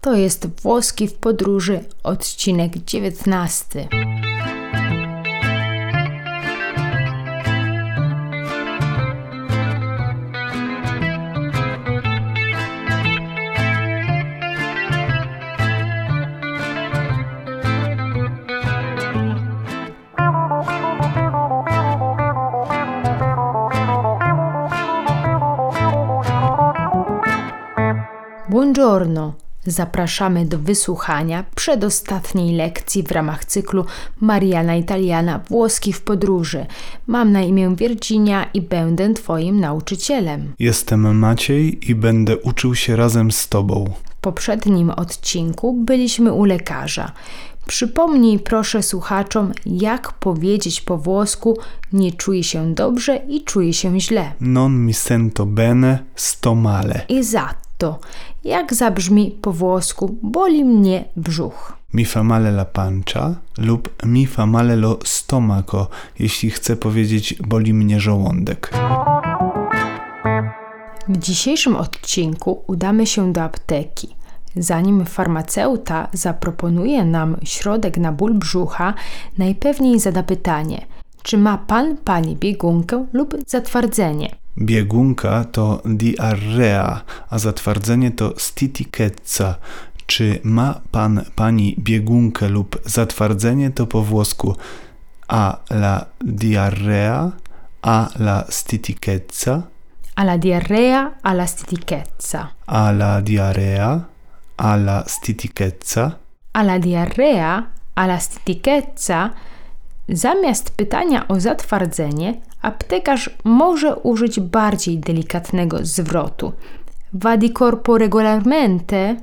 To jest Włoski w podróży, odcinek 19. Buongiorno! Zapraszamy do wysłuchania przedostatniej lekcji w ramach cyklu Mariana Italiana – Włoski w podróży. Mam na imię Virginia i będę Twoim nauczycielem. Jestem Maciej i będę uczył się razem z Tobą. W poprzednim odcinku byliśmy u lekarza. Przypomnij proszę słuchaczom, jak powiedzieć po włosku nie czuję się dobrze i czuję się źle. Non mi sento bene, sto male. Esatto. To, jak zabrzmi po włosku, boli mnie brzuch. Mi fa male la pancia lub mi fa male lo stomaco, jeśli chcę powiedzieć boli mnie żołądek. W dzisiejszym odcinku udamy się do apteki. Zanim farmaceuta zaproponuje nam środek na ból brzucha, najpewniej zada pytanie, czy ma pan, pani biegunkę lub zatwardzenie? Biegunka to diarrea, a zatwardzenie to stitichezza. Czy ma pan, pani biegunkę lub zatwardzenie to po włosku a la diarrea, a la stitichezza. A la diarrea, a la stitichezza. A la diarrea, a la stitichezza. A la diarrea, a la stitichezza. Zamiast pytania o zatwardzenie, aptekarz może użyć bardziej delikatnego zwrotu va di corpo regolarmente,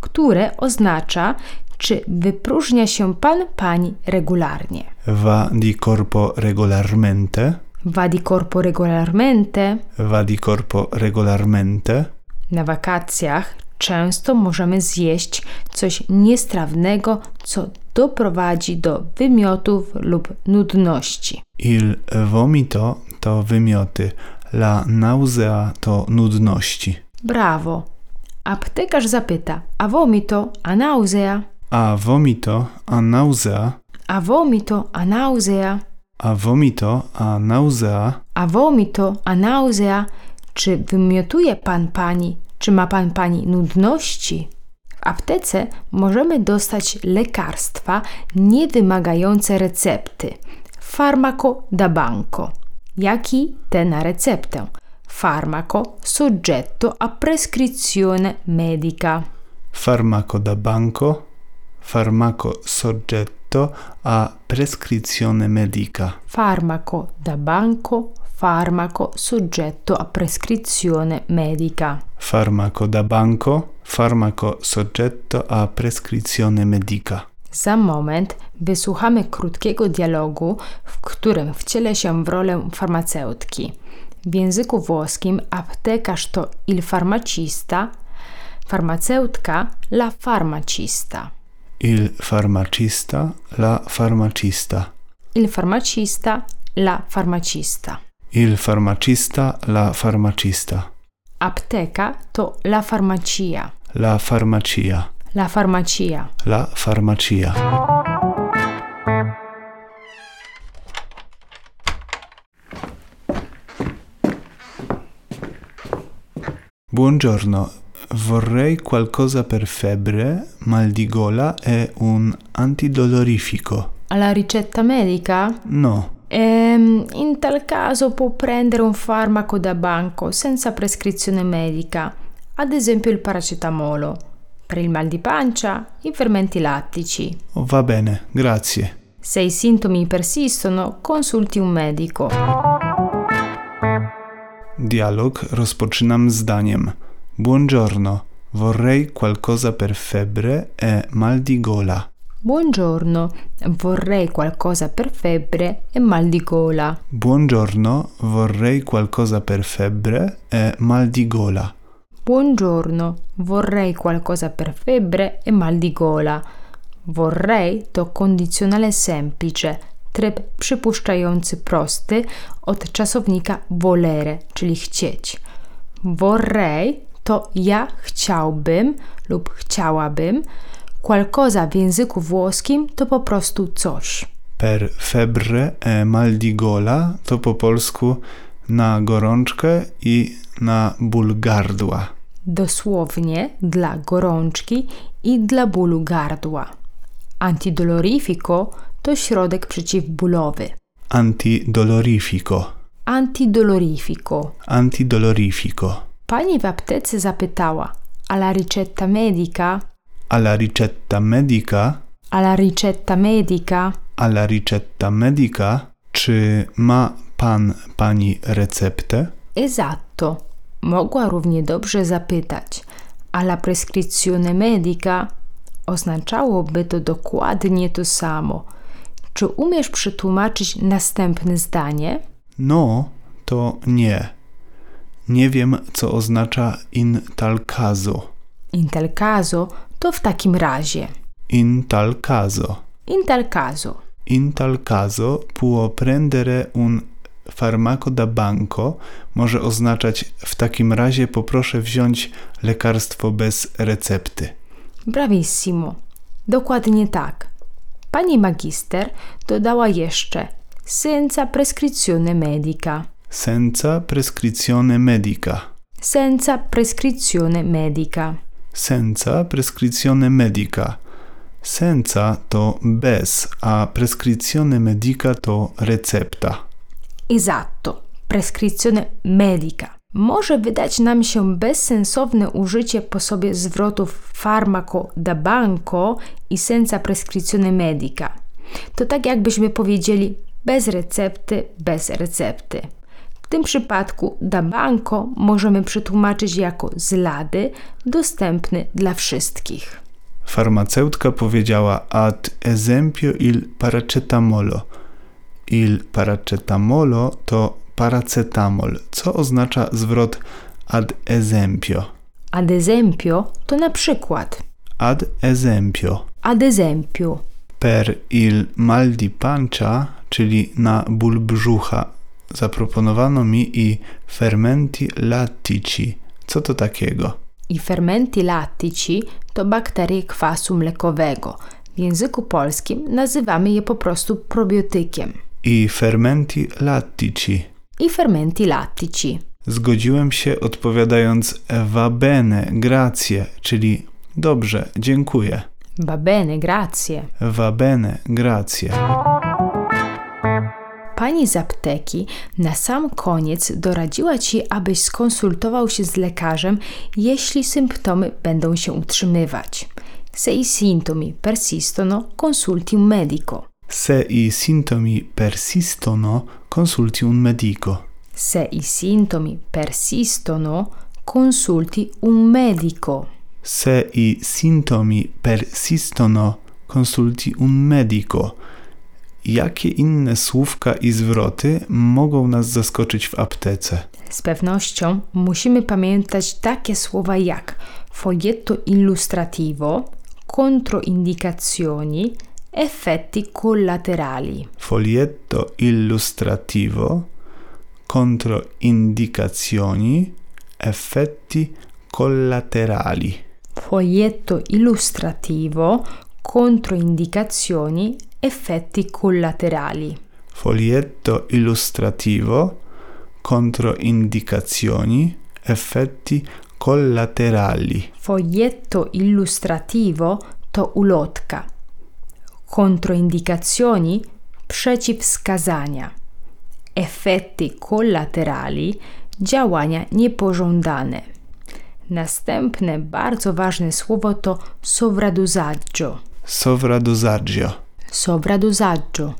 które oznacza, czy wypróżnia się pan, pani regularnie. Va di corpo regolarmente. Va di corpo regolarmente. Va di corpo regolarmente. Na wakacjach często możemy zjeść coś niestrawnego, co doprowadzi do wymiotów lub nudności. Il vomito to wymioty, la nausea to nudności. Brawo! Aptekarz zapyta, a vomito, a nausea? A vomito, a nausea? A vomito, a nausea? A vomito, a nausea? A vomito, a nausea? Czy wymiotuje pan, pani? Czy ma pan, pani nudności? W aptece możemy dostać lekarstwa niewymagające recepty. Farmaco da banco, jak i te na receptę. Farmaco soggetto a prescrizione medica. Farmaco da banco, farmaco soggetto a prescrizione medica. Farmaco da banco, farmaco soggetto a prescrizione medica. Farmaco da banco, farmaco soggetto a prescrizione medica. Za moment wysłuchamy krótkiego dialogu, w którym wcielę się w rolę farmaceutki. W języku włoskim aptekarz to il farmacista, farmaceutka la farmacista. Il farmacista, la farmacista. Il farmacista, la farmacista. Il farmacista, la farmacista. Apteka to la farmacia. La farmacia. La farmacia. La farmacia. Buongiorno, vorrei qualcosa per febbre, mal di gola e un antidolorifico. Alla ricetta medica? No. In tal caso può prendere un farmaco da banco senza prescrizione medica, ad esempio il paracetamolo. Per il mal di pancia, i fermenti lattici. Oh, va bene, grazie. Se i sintomi persistono, consulti un medico. Dialog rozpoczynam zdaniem. Buongiorno, vorrei qualcosa per febbre e mal di gola. Buongiorno, vorrei qualcosa per febbre e mal di gola. Buongiorno, vorrei qualcosa per febbre e mal di gola. Buongiorno, vorrei qualcosa per febbre e mal di gola. Vorrei to kondicjonale semplice, tryb przypuszczający prosty od czasownika volere, czyli chcieć. Vorrei to ja chciałbym lub chciałabym. Qualcosa w języku włoskim to po prostu coś. Per febbre e mal di gola to po polsku na gorączkę i na ból gardła. Dosłownie dla gorączki i dla bólu gardła. Antidolorifico to środek przeciwbólowy. Antidolorifico. Antidolorifico. Antidolorifico. Pani w aptece zapytała: alla ricetta medica? Alla ricetta medica? Alla ricetta medica? Alla ricetta medica? Czy ma pan, pani receptę? Esatto. Mogła równie dobrze zapytać: alla prescrizione medica? Oznaczałoby to dokładnie to samo. Czy umiesz przetłumaczyć następne zdanie? No, to nie. Nie wiem, co oznacza in tal caso. In tal caso to w takim razie. In tal caso. In tal caso. In tal caso può prendere un farmaco da banco może oznaczać w takim razie poproszę wziąć lekarstwo bez recepty. Bravissimo. Dokładnie tak. Pani magister dodała jeszcze senza prescrizione medica. Senza prescrizione medica. Senza prescrizione medica. Senza prescrizione medica. Senza to bez, a prescrizione medica to recepta. Esatto. Prescrizione medica. Może wydać nam się bezsensowne użycie po sobie zwrotów farmaco da banco i senza prescrizione medica. To tak jakbyśmy powiedzieli bez recepty, bez recepty. W tym przypadku da banco możemy przetłumaczyć jako z lady, dostępny dla wszystkich. Farmaceutka powiedziała ad esempio il paracetamolo. Il paracetamolo to paracetamol, co oznacza zwrot ad esempio. Ad esempio to na przykład. Ad esempio. Ad esempio. Per il mal di pancia, czyli na ból brzucha, zaproponowano mi i fermenti lattici. Co to takiego? I fermenti lattici to bakterie kwasu mlekowego. W języku polskim nazywamy je po prostu probiotykiem. I fermenti lattici. I fermenti lattici. Zgodziłem się odpowiadając va bene, grazie, czyli dobrze, dziękuję. Va bene, grazie. Va bene, grazie. Pani z apteki na sam koniec doradziła Ci, abyś skonsultował się z lekarzem, jeśli symptomy będą się utrzymywać. Se i sintomi persistono, consulti un medico. Se i sintomi persistono, consulti un medico. Se i sintomi persistono, consulti un medico. Se i sintomi persistono, consulti un medico. Jakie inne słówka i zwroty mogą nas zaskoczyć w aptece? Z pewnością musimy pamiętać takie słowa jak foglietto illustrativo, controindicazioni, effetti collaterali. Foglietto illustrativo, controindicazioni, effetti collaterali. Foglietto illustrativo, controindicazioni, effetti collaterali. Foglietto illustrativo, controindicazioni, effetti collaterali. Foglietto illustrativo to ulotka. Controindicazioni, przeciwwskazania. Effetti collaterali, działania niepożądane. Następne bardzo ważne słowo to sovradosaggio. Sovradosaggio. Sovradosaggio.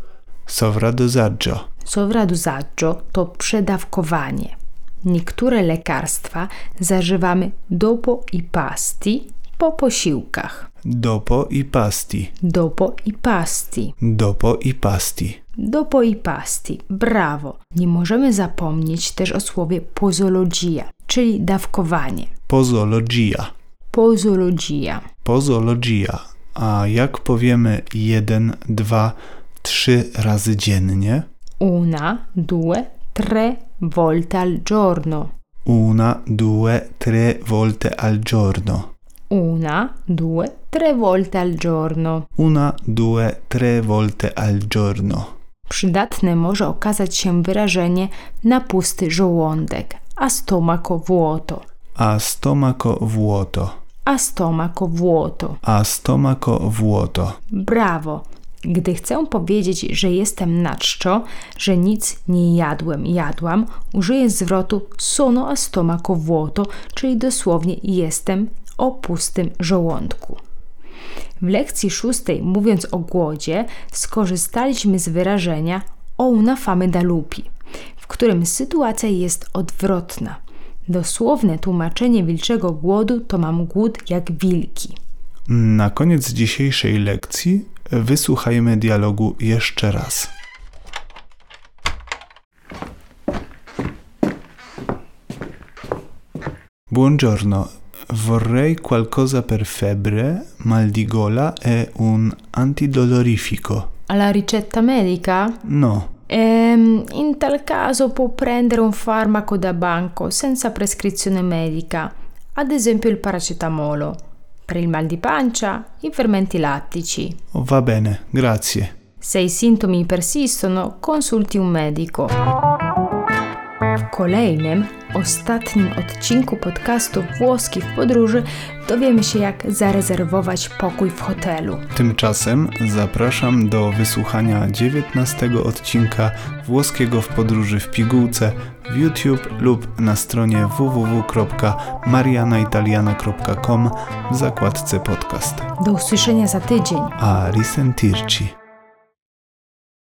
Sovradosaggio. Sovradosaggio to przedawkowanie. Niektóre lekarstwa zażywamy dopo i pasti, po posiłkach. Dopo i pasti. Dopo i pasti. Dopo i pasti. Dopo i pasti. Brawo! Nie możemy zapomnieć też o słowie posologia, czyli dawkowanie. Posologia. Posologia. Posologia. A jak powiemy 1, 2, 3 razy dziennie? Una, due, tre volte al giorno. Una, due, tre volte al giorno. Una, due, tre volte al giorno. Una, due, tre volte al giorno. Przydatne może okazać się wyrażenie na pusty żołądek, a stomaco vuoto. A stomaco vuoto. A stomaco vuoto. A stomaco vuoto. Brawo! Gdy chcę powiedzieć, że jestem na czczo, że nic nie jadłem, jadłam, użyję zwrotu sono a stomaco vuoto, czyli dosłownie jestem o pustym żołądku. W lekcji 6, mówiąc o głodzie, skorzystaliśmy z wyrażenia o una fame da lupi, w którym sytuacja jest odwrotna. Dosłowne tłumaczenie wilczego głodu to mam głód jak wilki. Na koniec dzisiejszej lekcji wysłuchajmy dialogu jeszcze raz. Buongiorno. Vorrei qualcosa per febbre, mal di gola e un antidolorifico. Alla ricetta medica? No. In tal caso può prendere un farmaco da banco senza prescrizione medica, ad esempio il paracetamolo. Per il mal di pancia, i fermenti lattici. Oh, va bene, grazie. Se i sintomi persistono, consulti un medico. W kolejnym, ostatnim odcinku podcastu Włoski w podróży dowiemy się, jak zarezerwować pokój w hotelu. Tymczasem zapraszam do wysłuchania 19 odcinka Włoskiego w podróży w pigułce w YouTube lub na stronie www.marianaitaliana.com w zakładce podcast. Do usłyszenia za tydzień. A risentirci.